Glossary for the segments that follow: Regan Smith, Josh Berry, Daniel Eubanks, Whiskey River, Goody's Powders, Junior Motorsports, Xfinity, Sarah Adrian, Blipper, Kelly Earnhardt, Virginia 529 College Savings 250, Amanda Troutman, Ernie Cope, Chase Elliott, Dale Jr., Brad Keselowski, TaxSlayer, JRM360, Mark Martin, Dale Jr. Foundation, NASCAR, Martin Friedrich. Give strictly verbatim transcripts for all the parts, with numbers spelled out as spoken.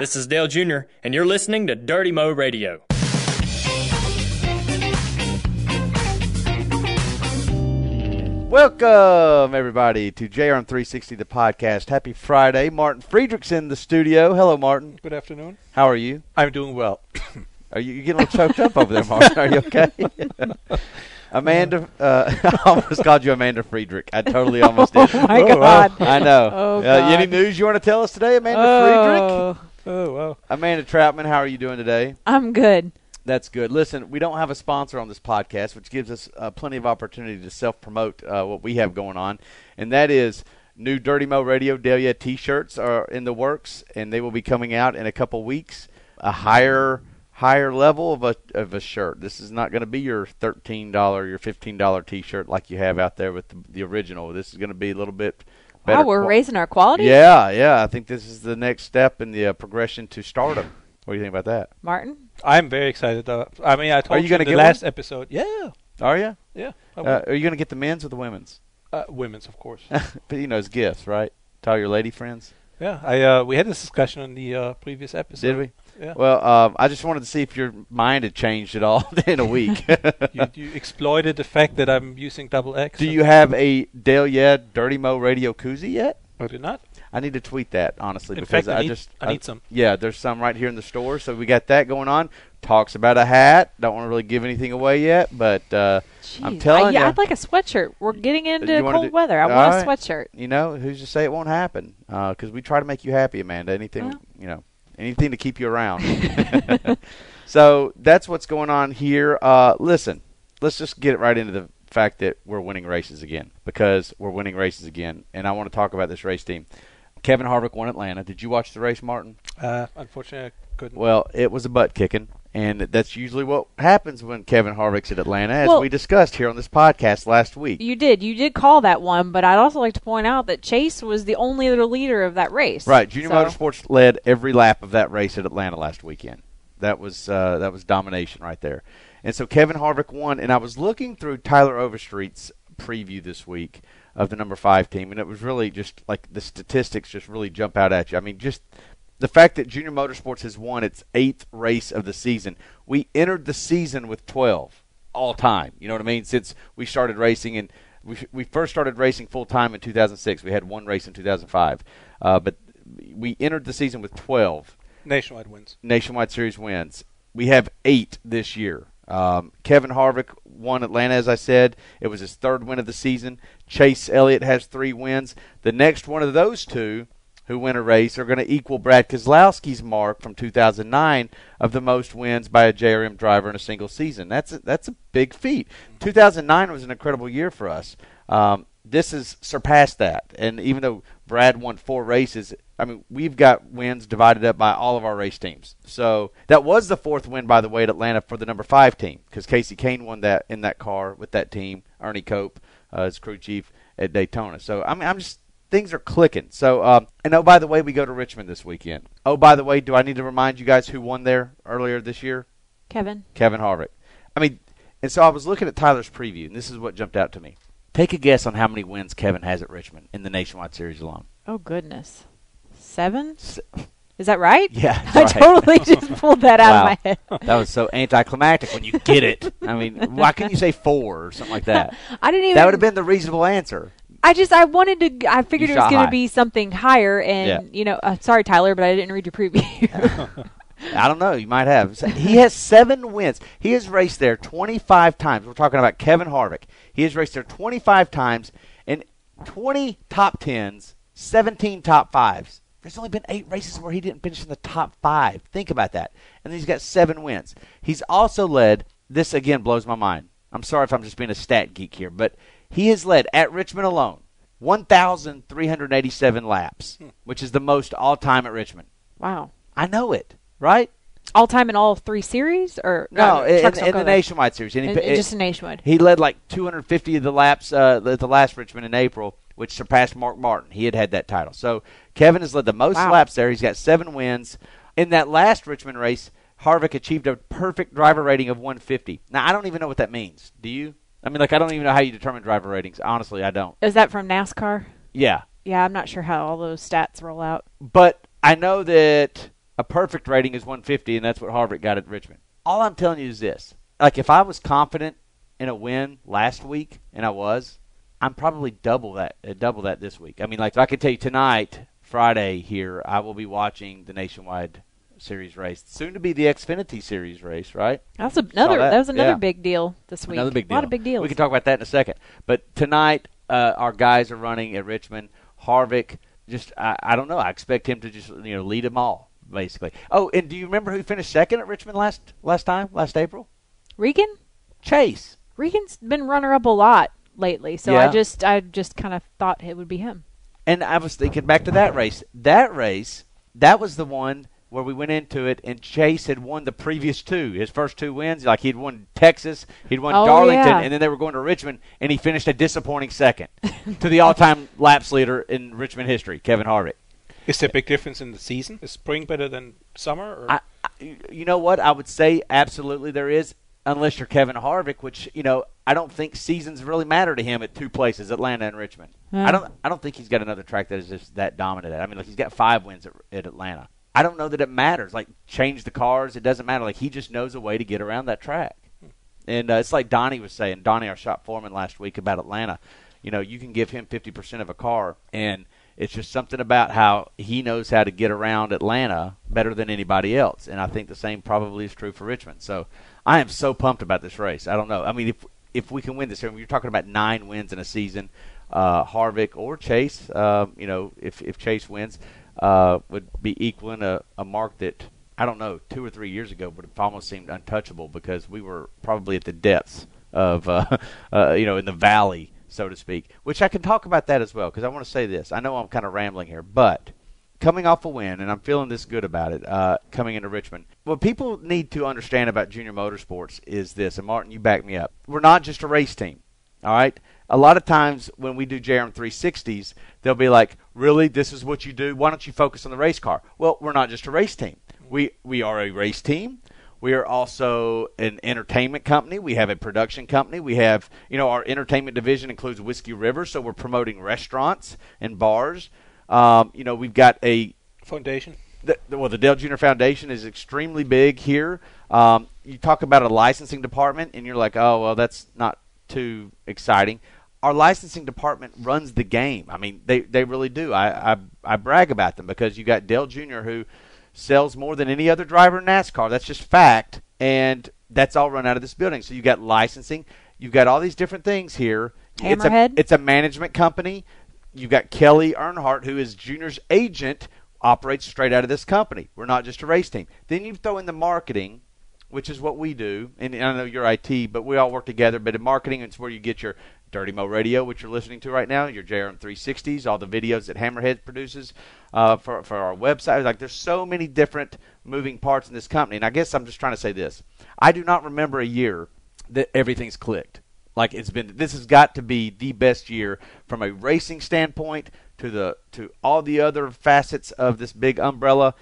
This is Dale Junior, and you're listening to Dirty Mo Radio. Welcome, everybody, to J R M three sixty, the podcast. Happy Friday. Martin Friedrich's in the studio. Hello, Martin. Good afternoon. How are you? I'm doing well. Are you you're getting a little choked up over there, Martin? Are you okay? Amanda, uh, I almost called you Amanda Friedrich. I totally almost did. Oh, my oh, God. Wow. I know. Oh, God. Uh, any news you want to tell us today, Amanda oh. Friedrich? Oh, wow. Amanda Troutman, how are you doing today? I'm good. That's good. Listen, we don't have a sponsor on this podcast, which gives us uh, plenty of opportunity to self-promote uh, what we have going on, and that is new Dirty Mo Radio Delia T-shirts are in the works, and they will be coming out in a couple weeks. A higher... higher level of a of a shirt. This is not going to be your thirteen dollars, your fifteen dollars T-shirt like you have out there with the, the original. This is going to be a little bit better. Wow, we're qu- raising our quality? Yeah, yeah. I think this is the next step in the uh, progression to stardom. What do you think about that? Martin? I'm very excited. Uh, I mean, I told are you, you in the last one? episode. Yeah. Are you? Yeah. Uh, are you going to get the men's or the women's? Uh, women's, of course. But, you know, it's gifts, right? To all your lady friends? Yeah. I uh, we had this discussion on the uh, previous episode. Did we? Yeah. Well, um, I just wanted to see if your mind had changed at all in a week. you, you exploited the fact that I'm using double X. Do you have a Dale yeah, Dirty Mo Radio koozie yet? I did not. I need to tweet that, honestly, in because fact, I, I need, just I, I need some. Yeah, there's some right here in the store, so we got that going on. Talks about a hat. Don't want to really give anything away yet, but uh, I'm telling I, yeah, you. Yeah, I'd like a sweatshirt. We're getting into cold do, weather. I want right. a sweatshirt. You know, who's to say it won't happen? Because uh, we try to make you happy, Amanda. Anything, well. you know. Anything to keep you around. So that's what's going on here. Uh, listen, let's just get right into the fact that we're winning races again because we're winning races again, and I want to talk about this race team. Kevin Harvick won Atlanta. Did you watch the race, Martin? Uh, unfortunately, I couldn't. Well, it was a butt kicking, and that's usually what happens when Kevin Harvick's at Atlanta, as well, we discussed here on this podcast last week. You did. You did call that one, but I'd also like to point out that Chase was the only other leader of that race. Right. Junior so. Motorsports led every lap of that race at Atlanta last weekend. That was uh, that was domination right there. And so Kevin Harvick won, and I was looking through Tyler Overstreet's preview this week of the number five team, and it was really just like the statistics just really jump out at you. I mean, just the fact that Junior Motorsports has won its eighth race of the season. We entered the season with twelve all time. You know what I mean? Since we started racing, and we we first started racing full time in two thousand six. We had one race in two thousand five, uh, but we entered the season with twelve nationwide wins. Nationwide Series wins. We have eight this year. Um, Kevin Harvick won Atlanta, as I said. It was his third win of the season. Chase Elliott has three wins. The next one of those two who win a race are going to equal Brad Keselowski's mark from two thousand nine of the most wins by a J R M driver in a single season. That's a, that's a big feat. two thousand nine was an incredible year for us. Um, this has surpassed that. And even though Brad won four races, I mean, we've got wins divided up by all of our race teams. So that was the fourth win, by the way, at Atlanta for the number five team because Casey Kane won that in that car with that team, Ernie Cope, uh, his crew chief at Daytona. So, I mean, I'm just – things are clicking. So, um, and, oh, by the way, we go to Richmond this weekend. Oh, by the way, do I need to remind you guys who won there earlier this year? Kevin. Kevin Harvick. I mean, and so I was looking at Tyler's preview, and this is what jumped out to me. Take a guess on how many wins Kevin has at Richmond in the Nationwide Series alone. Oh, goodness. Seven? Is that right? Yeah. I right. totally just pulled that out wow. of my head. That was so anticlimactic when you get it. I mean, why couldn't you say four or something like that? I didn't even. That would have been the reasonable answer. I just, I wanted to, I figured it was going to be something higher. And, yeah. you know, uh, sorry, Tyler, but I didn't read your preview. I don't know. You might have. He has seven wins. He has raced there twenty-five times. We're talking about Kevin Harvick. He has raced there twenty-five times and twenty top tens, seventeen top fives. There's only been eight races where he didn't finish in the top five. Think about that. And then he's got seven wins. He's also led – this, again, blows my mind. I'm sorry if I'm just being a stat geek here, but he has led, at Richmond alone, one thousand three hundred eighty-seven laps, hmm. which is the most all-time at Richmond. Wow. I know it, right? All-time in all three series? or No, no in, in, in the Nationwide Series. In, in, it, just in Nationwide. He led like two hundred fifty of the laps uh, at the last Richmond in April, which surpassed Mark Martin. He had had that title. So Kevin has led the most wow. laps there. He's got seven wins. In that last Richmond race, Harvick achieved a perfect driver rating of one fifty. Now, I don't even know what that means. Do you? I mean, like, I don't even know how you determine driver ratings. Honestly, I don't. Is that from NASCAR? Yeah. Yeah, I'm not sure how all those stats roll out. But I know that – a perfect rating is one fifty, and that's what Harvick got at Richmond. All I'm telling you is this. Like, if I was confident in a win last week, and I was, I'm probably double that uh, double that this week. I mean, like, if I could tell you tonight, Friday here, I will be watching the Nationwide Series race, soon to be the Xfinity Series race, right? That's another. That? that was another yeah. big deal this week. Another big deal. A lot of big deals. We can talk about that in a second. But tonight, uh, our guys are running at Richmond. Harvick, just I, I don't know. I expect him to just you know lead them all basically. Oh, and do you remember who finished second at Richmond last last time last April? Regan? Chase. Regan's been runner up a lot lately, so yeah. I just I just kind of thought it would be him. And I was thinking back to that race. That race, that was the one where we went into it, and Chase had won the previous two, his first two wins. Like, he'd won Texas, he'd won oh, Darlington, yeah. and then they were going to Richmond, and he finished a disappointing second to the all-time laps leader in Richmond history, Kevin Harvick. Is there a big difference in the season? Is spring better than summer? Or? I, I, you know what? I would say absolutely there is, unless you're Kevin Harvick, which, you know, I don't think seasons really matter to him at two places, Atlanta and Richmond. Yeah. I don't I don't think he's got another track that is just that dominant. I mean, like, he's got five wins at, at Atlanta. I don't know that it matters. Like, change the cars. It doesn't matter. Like, he just knows a way to get around that track. And uh, it's like Donnie was saying, Donnie, our shop foreman last week about Atlanta. You know, you can give him fifty percent of a car, and it's just something about how he knows how to get around Atlanta better than anybody else. And I think the same probably is true for Richmond. So I am so pumped about this race. I don't know. I mean, if if we can win this, you're talking about nine wins in a season. Uh, Harvick or Chase, uh, you know, if, if Chase wins – Uh, would be equaling a, a mark that, I don't know, two or three years ago would have almost seemed untouchable because we were probably at the depths of, uh, uh, you know, in the valley, so to speak, which I can talk about that as well because I want to say this. I know I'm kind of rambling here, but coming off a win, and I'm feeling this good about it, uh, coming into Richmond, what people need to understand about Junior Motorsports is this, and Martin, you back me up. We're not just a race team, all right? A lot of times when we do J R M three sixties, they'll be like, really, this is what you do? Why don't you focus on the race car? Well, we're not just a race team. We we are a race team. We are also an entertainment company. We have a production company. We have, you know, our entertainment division includes Whiskey River, so we're promoting restaurants and bars. Um, you know, we've got a foundation. The, well, the Dale Junior Foundation is extremely big here. Um, you talk about a licensing department, and you're like, oh, well, that's not too exciting. Our licensing department runs the game. I mean, they, they really do. I, I I brag about them because you got Dale Junior who sells more than any other driver in NASCAR. That's just fact, and that's all run out of this building. So you got licensing. You've got all these different things here. Hammerhead. It's a, it's a management company. You've got Kelly Earnhardt, who is Junior's agent, operates straight out of this company. We're not just a race team. Then you throw in the marketing, which is what we do. And I know you're I T, but we all work together. But in marketing, it's where you get your Dirty Mo Radio, which you're listening to right now, your J R M three sixties, all the videos that Hammerhead produces uh, for, for our website. Like, there's so many different moving parts in this company. And I guess I'm just trying to say this. I do not remember a year that everything's clicked. Like, it's been, this has got to be the best year from a racing standpoint to the to all the other facets of this big umbrella.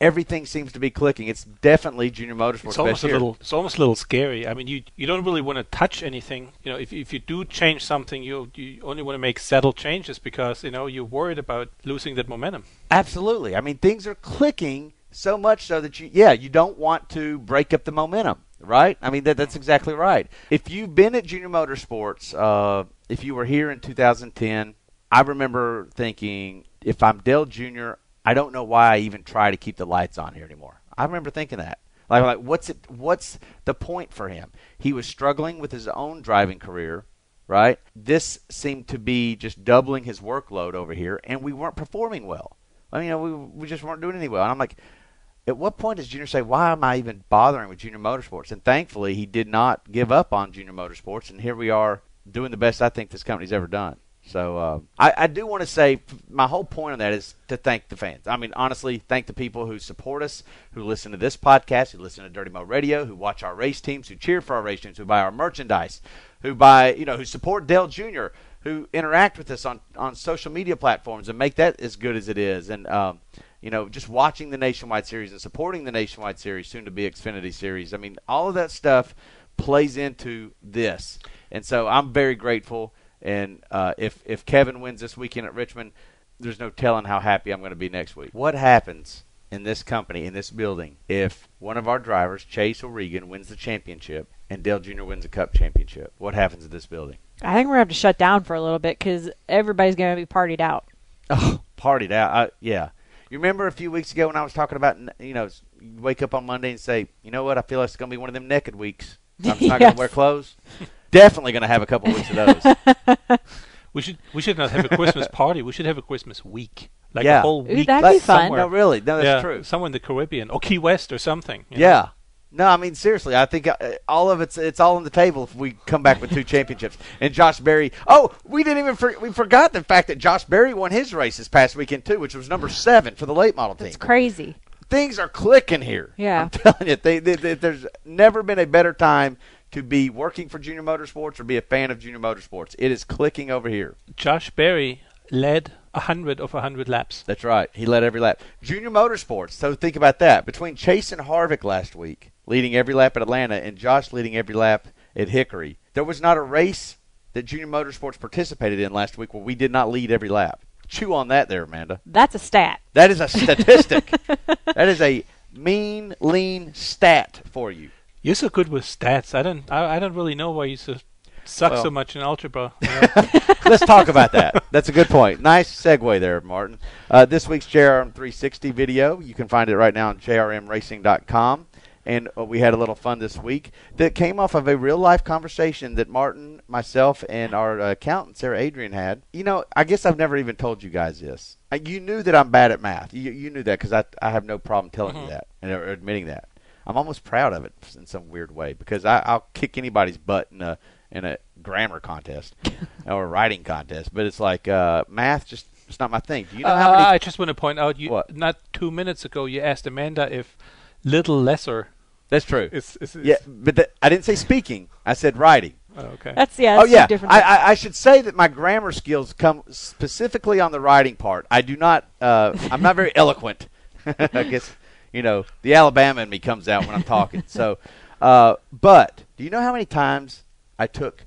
Everything seems to be clicking. It's definitely Junior Motorsports. It's almost best a year. little. It's almost a little scary. I mean, you you don't really want to touch anything. You know, if if you do change something, you you only want to make subtle changes because you know you're worried about losing that momentum. Absolutely. I mean, things are clicking so much so that you yeah you don't want to break up the momentum, right? I mean that that's exactly right. If you've been at Junior Motorsports, uh, if you were here in two thousand ten, I remember thinking, if I'm Dale Junior, I don't know why I even try to keep the lights on here anymore. I remember thinking that. Like, like what's it? What's the point for him? He was struggling with his own driving career, right? This seemed to be just doubling his workload over here, and we weren't performing well. I mean, you know, we we just weren't doing any well. And I'm like, at what point does Junior say, why am I even bothering with Junior Motorsports? And thankfully, he did not give up on Junior Motorsports, and here we are doing the best I think this company's ever done. So uh, I, I do want to say my whole point on that is to thank the fans. I mean, honestly, thank the people who support us, who listen to this podcast, who listen to Dirty Mo Radio, who watch our race teams, who cheer for our race teams, who buy our merchandise, who buy, you know, who support Dale Junior, who interact with us on, on social media platforms and make that as good as it is. And, um, you know, just watching the Nationwide Series and supporting the Nationwide Series, soon to be Xfinity Series. I mean, all of that stuff plays into this. And so I'm very grateful. And uh, if, if Kevin wins this weekend at Richmond, there's no telling how happy I'm going to be next week. What happens in this company, in this building, if one of our drivers, Chase or Regan, wins the championship and Dale Junior wins the Cup championship, what happens to this building? I think we're going to have to shut down for a little bit because everybody's going to be partied out. Oh, partied out. I, yeah. You remember a few weeks ago when I was talking about, you know, you wake up on Monday and say, you know what, I feel like it's going to be one of them naked weeks. I'm just yes. not going to wear clothes. Definitely going to have a couple weeks of those. we should we should not have a Christmas party. We should have a Christmas week. Like yeah. a whole week. Ooh, that'd like be fun. Somewhere. No, really. No, that's yeah, true. Somewhere in the Caribbean or Key West or something. You know? Yeah. No, I mean, seriously, I think all of it's it's all on the table if we come back with two championships. And Josh Berry – oh, we didn't even for, – we forgot the fact that Josh Berry won his race this past weekend too, which was number seven for the late model team. It's crazy. Things are clicking here. Yeah. I'm telling you, they, they, they, there's never been a better time to be working for Junior Motorsports or be a fan of Junior Motorsports. It is clicking over here. Josh Berry led – one hundred of one hundred laps. That's right. He led every lap. Junior Motorsports, so think about that. Between Chase and Harvick last week, leading every lap at Atlanta, and Josh leading every lap at Hickory, there was not a race that Junior Motorsports participated in last week where we did not lead every lap. Chew on that there, Amanda. That's a stat. That is a statistic. That is a mean, lean stat for you. You're so good with stats. I don't, I, I don't really know why you're so... Suck well, so much in Ultra, yeah. Let's talk about that. That's a good point. Nice segue there, Martin. Uh, this week's J R M three sixty video, you can find it right now on J R M racing dot com. And uh, we had a little fun this week that came off of a real-life conversation that Martin, myself, and our uh, accountant, Sarah Adrian, had. You know, I guess I've never even told you guys this. Uh, you knew that I'm bad at math. You, you knew that because I, I have no problem telling mm-hmm. you that and or admitting that. I'm almost proud of it in some weird way because I, I'll kick anybody's butt in a – in a grammar contest or a writing contest, but it's like uh, math just it's not my thing. Do you know uh, how many I just want to point out you what? Not two minutes ago you asked Amanda if little lesser. That's true. It's, it's, it's yeah, but th- I didn't say speaking. I said writing. Oh, okay. That's yeah. That's oh yeah. Different I, I I should say that my grammar skills come specifically on the writing part. I do not. Uh, I'm not very eloquent. I guess you know the Alabama in me comes out when I'm talking. So, uh, but do you know how many times I took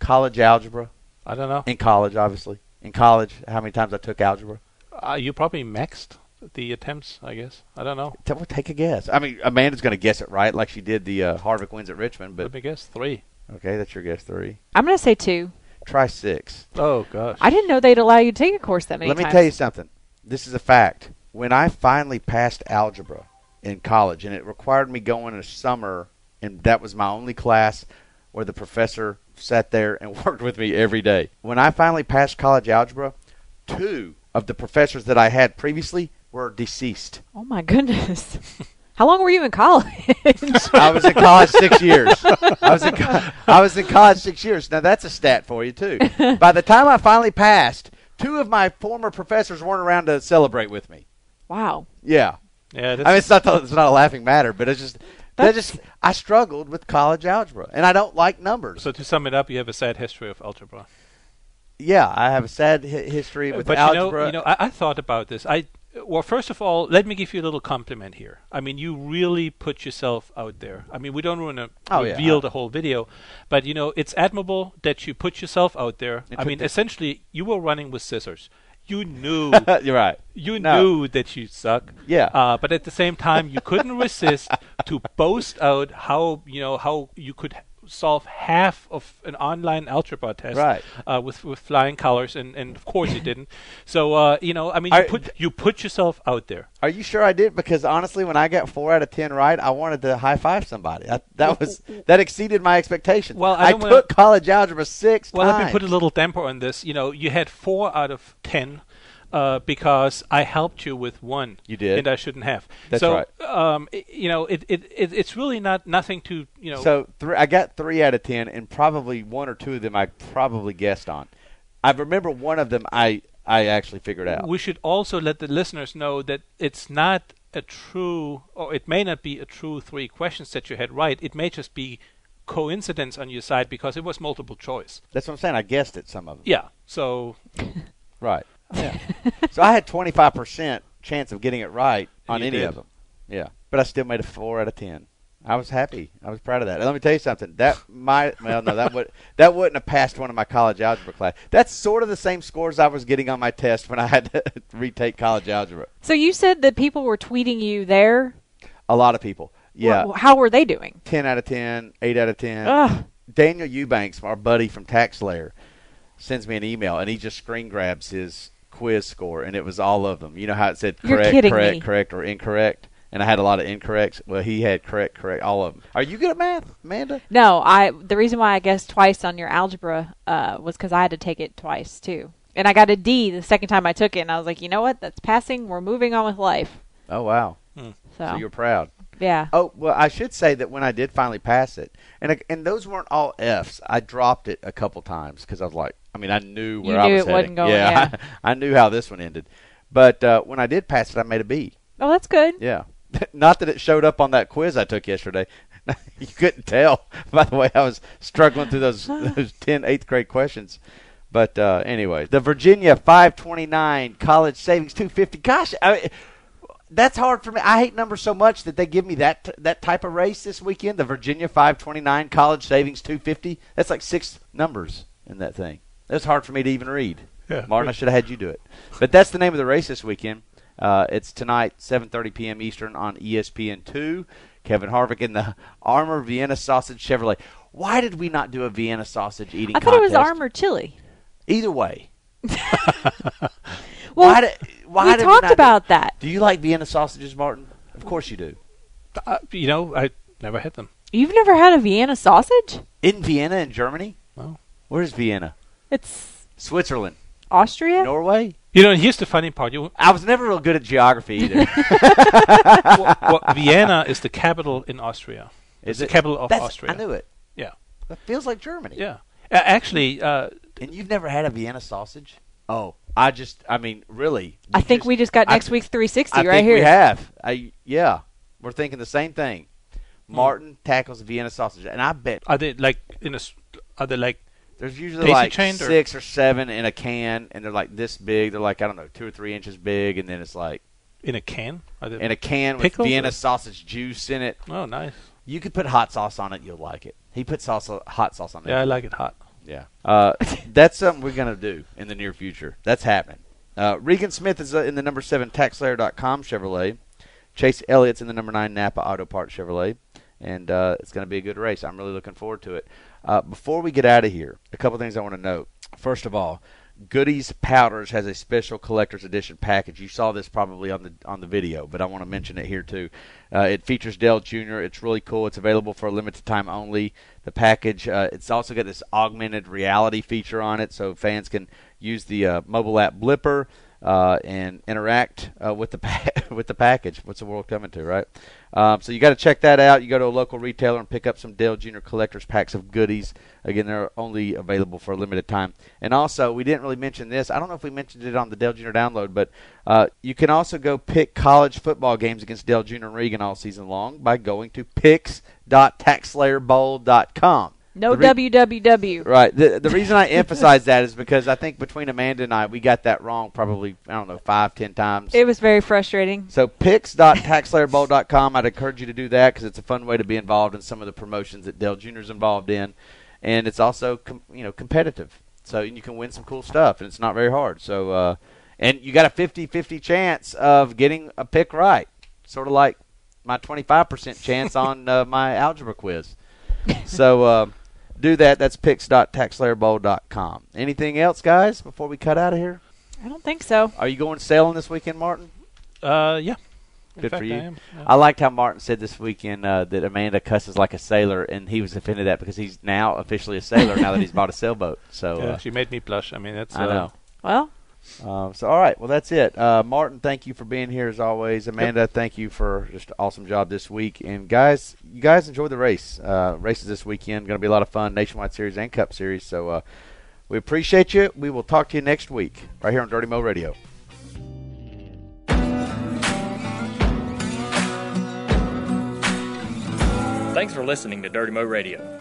college algebra? I don't know. In college, obviously. In college, how many times I took algebra? Uh, you probably maxed the attempts, I guess. I don't know. T- well, take a guess. I mean, Amanda's going to guess it right, like she did the uh, Harvick wins at Richmond. But let me guess, three. Okay, that's your guess, three. I'm going to say two. Try six. Oh, gosh. I didn't know they'd allow you to take a course that many times. Let me times. tell you something. This is a fact. When I finally passed algebra in college, and it required me going a summer, and that was my only class where the professor sat there and worked with me every day. When I finally passed college algebra, two of the professors that I had previously were deceased. Oh, my goodness. How long were you in college? I was in college six years. I was in co- I was in college six years. Now, that's a stat for you, too. By the time I finally passed, two of my former professors weren't around to celebrate with me. Wow. Yeah. Yeah. That's I mean, it's not, it's not a laughing matter, but it's just... That just I struggled with college algebra, and I don't like numbers. So to sum it up, you have a sad history of algebra. Yeah, I have a sad hi- history with but algebra. You know, you know I, I thought about this. I well, first of all, let me give you a little compliment here. I mean, you really put yourself out there. I mean, we don't want to oh, reveal yeah. the whole video, but, you know, it's admirable that you put yourself out there. It I mean, essentially, you were running with scissors. You knew. You're right. You no. knew that you suck. Yeah. Uh, but at the same time, you couldn't resist to boast out how you know how you could solve half of an online algebra test right. uh, with with flying colors, and, and of course you didn't. So uh, you know, I mean, you, are, put, you put yourself out there. Are you sure I did? Because honestly, when I got four out of ten right, I wanted to high five somebody. I, that was that exceeded my expectations. Well, I, I took wanna, college algebra six well, times. Well, let me put a little damper on this. You know, you had four out of ten. Uh, because I helped you with one. You did. And I shouldn't have. That's so, right. Um, it, you know, it, it, it it's really not nothing to, you know. So th- I got three out of ten, and probably one or two of them I probably guessed on. I remember one of them I, I actually figured out. We should also let the listeners know that it's not a true, or it may not be a true three questions that you had right. It may just be coincidence on your side because it was multiple choice. That's what I'm saying. I guessed at some of them. Yeah. So. Right. Yeah. So I had twenty-five percent chance of getting it right on you any did. of them. Yeah. But I still made a four out of ten. I was happy. I was proud of that. And let me tell you something. That might, well, no, that would that wouldn't have passed one of my college algebra class. That's sort of the same scores I was getting on my test when I had to retake college algebra. So you said that people were tweeting you there? A lot of people. Yeah. Well, how were they doing? ten out of ten, eight out of ten. Ugh. Daniel Eubanks, our buddy from TaxSlayer, sends me an email, and he just screen grabs his quiz score, and it was all of them. You know how it said correct, correct, me. correct, or incorrect? And I had a lot of incorrects. Well, he had correct, correct, all of them. Are you good at math, Amanda? No. I. The reason why I guessed twice on your algebra uh, was because I had to take it twice, too. And I got a D the second time I took it, and I was like, you know what? That's passing. We're moving on with life. Oh, wow. Hmm. So, so you're proud. Yeah. Oh, well, I should say that when I did finally pass it, and and those weren't all Fs. I dropped it a couple times because I was like, I mean, I knew where you I knew was it heading. Wasn't going, yeah, yeah. I, I knew how this one ended. But uh, when I did pass it, I made a B. Oh, that's good. Yeah. Not that it showed up on that quiz I took yesterday. You couldn't tell by the way I was struggling through those those ten eighth grade questions. But uh, anyway, the Virginia five twenty-nine College Savings two fifty. Gosh, I mean, that's hard for me. I hate numbers so much that they give me that t- that type of race this weekend. The Virginia five twenty-nine College Savings two fifty. That's like six numbers in that thing. That's hard for me to even read. Yeah, Martin, I should have had you do it. But that's the name of the race this weekend. Uh, it's tonight, seven thirty p.m. Eastern on E S P N two. Kevin Harvick in the Armor Vienna Sausage Chevrolet. Why did we not do a Vienna sausage eating contest? I thought contest? It was Armor Chili. Either way. Well, why did, why we talked we about do, that. Do you like Vienna sausages, Martin? Of course you do. Uh, you know, I never had them. You've never had a Vienna sausage? In Vienna, in Germany? No. Where's Vienna? It's... Switzerland. Austria? Norway? You know, here's the funny part. You, I was never real good at geography either. well, well, Vienna is the capital in Austria. Is it's it? The capital of That's, Austria. I knew it. Yeah. That feels like Germany. Yeah. Uh, actually... Uh, and you've never had a Vienna sausage? Oh, I just, I mean, really. I think just, we just got next I, week's three sixty I right here. I think we have. I, yeah. We're thinking the same thing. Martin mm. tackles Vienna sausage. And I bet. Are they like, in a, are they like, there's usually like six or? or seven in a can, and they're like this big. They're like, I don't know, two or three inches big, and then it's like. In a can? In a can with Vienna or? sausage juice in it. Oh, nice. You could put hot sauce on it. You'll like it. He put sauce, hot sauce on it. Yeah, I like it hot. Yeah. Uh, that's something we're going to do in the near future. That's happening. Uh, Regan Smith is in the number seven tax slayer dot com Chevrolet. Chase Elliott's in the number nine Napa Auto Parts Chevrolet. And uh, it's going to be a good race. I'm really looking forward to it. Uh, before we get out of here, a couple things I want to note. First of all, Goody's Powders has a special collector's edition package. You saw this probably on the on the video, but I want to mention it here too. Uh, it features Dale Junior It's really cool. It's available for a limited time only. The package, uh, it's also got this augmented reality feature on it, so fans can use the uh, mobile app Blipper uh, and interact uh, with the pa- with the package. What's the world coming to, right? Um, so you got to check that out. You go to a local retailer and pick up some Dale Junior Collector's Packs of Goodies. Again, they're only available for a limited time. And also, we didn't really mention this. I don't know if we mentioned it on the Dale Junior Download, but uh, you can also go pick college football games against Dale Junior and Regan all season long by going to picks dot tax slayer bowl dot com. No re- W W W. Right. The, the reason I emphasize that is because I think between Amanda and I, we got that wrong probably, I don't know, five, ten times. It was very frustrating. So picks dot tax slayer bowl dot com, I'd encourage you to do that because it's a fun way to be involved in some of the promotions that Dale Junior is involved in. And it's also, com- you know, competitive. So you can win some cool stuff, and it's not very hard. So, uh, and you got a fifty-fifty chance of getting a pick right, sort of like my twenty-five percent chance on uh, my algebra quiz. So, uh, do that. That's picks dot tax slayer bowl dot com. Anything else, guys, before we cut out of here? I don't think so. Are you going sailing this weekend, Martin? Uh, yeah. Good in fact, for you. I, am, yeah. I liked how Martin said this weekend uh, that Amanda cusses like a sailor, and he was offended at that because he's now officially a sailor now that he's bought a sailboat. So yeah, uh, she made me blush. I mean, that's. I uh, know. Well. Uh, so, all right. Well, that's it. Uh, Martin, thank you for being here as always. Amanda, yep. Thank you for just an awesome job this week. And, guys, you guys enjoy the race. Uh, races this weekend. Going to be a lot of fun, Nationwide Series and Cup Series. So, uh, we appreciate you. We will talk to you next week right here on Dirty Mo Radio. Thanks for listening to Dirty Mo Radio.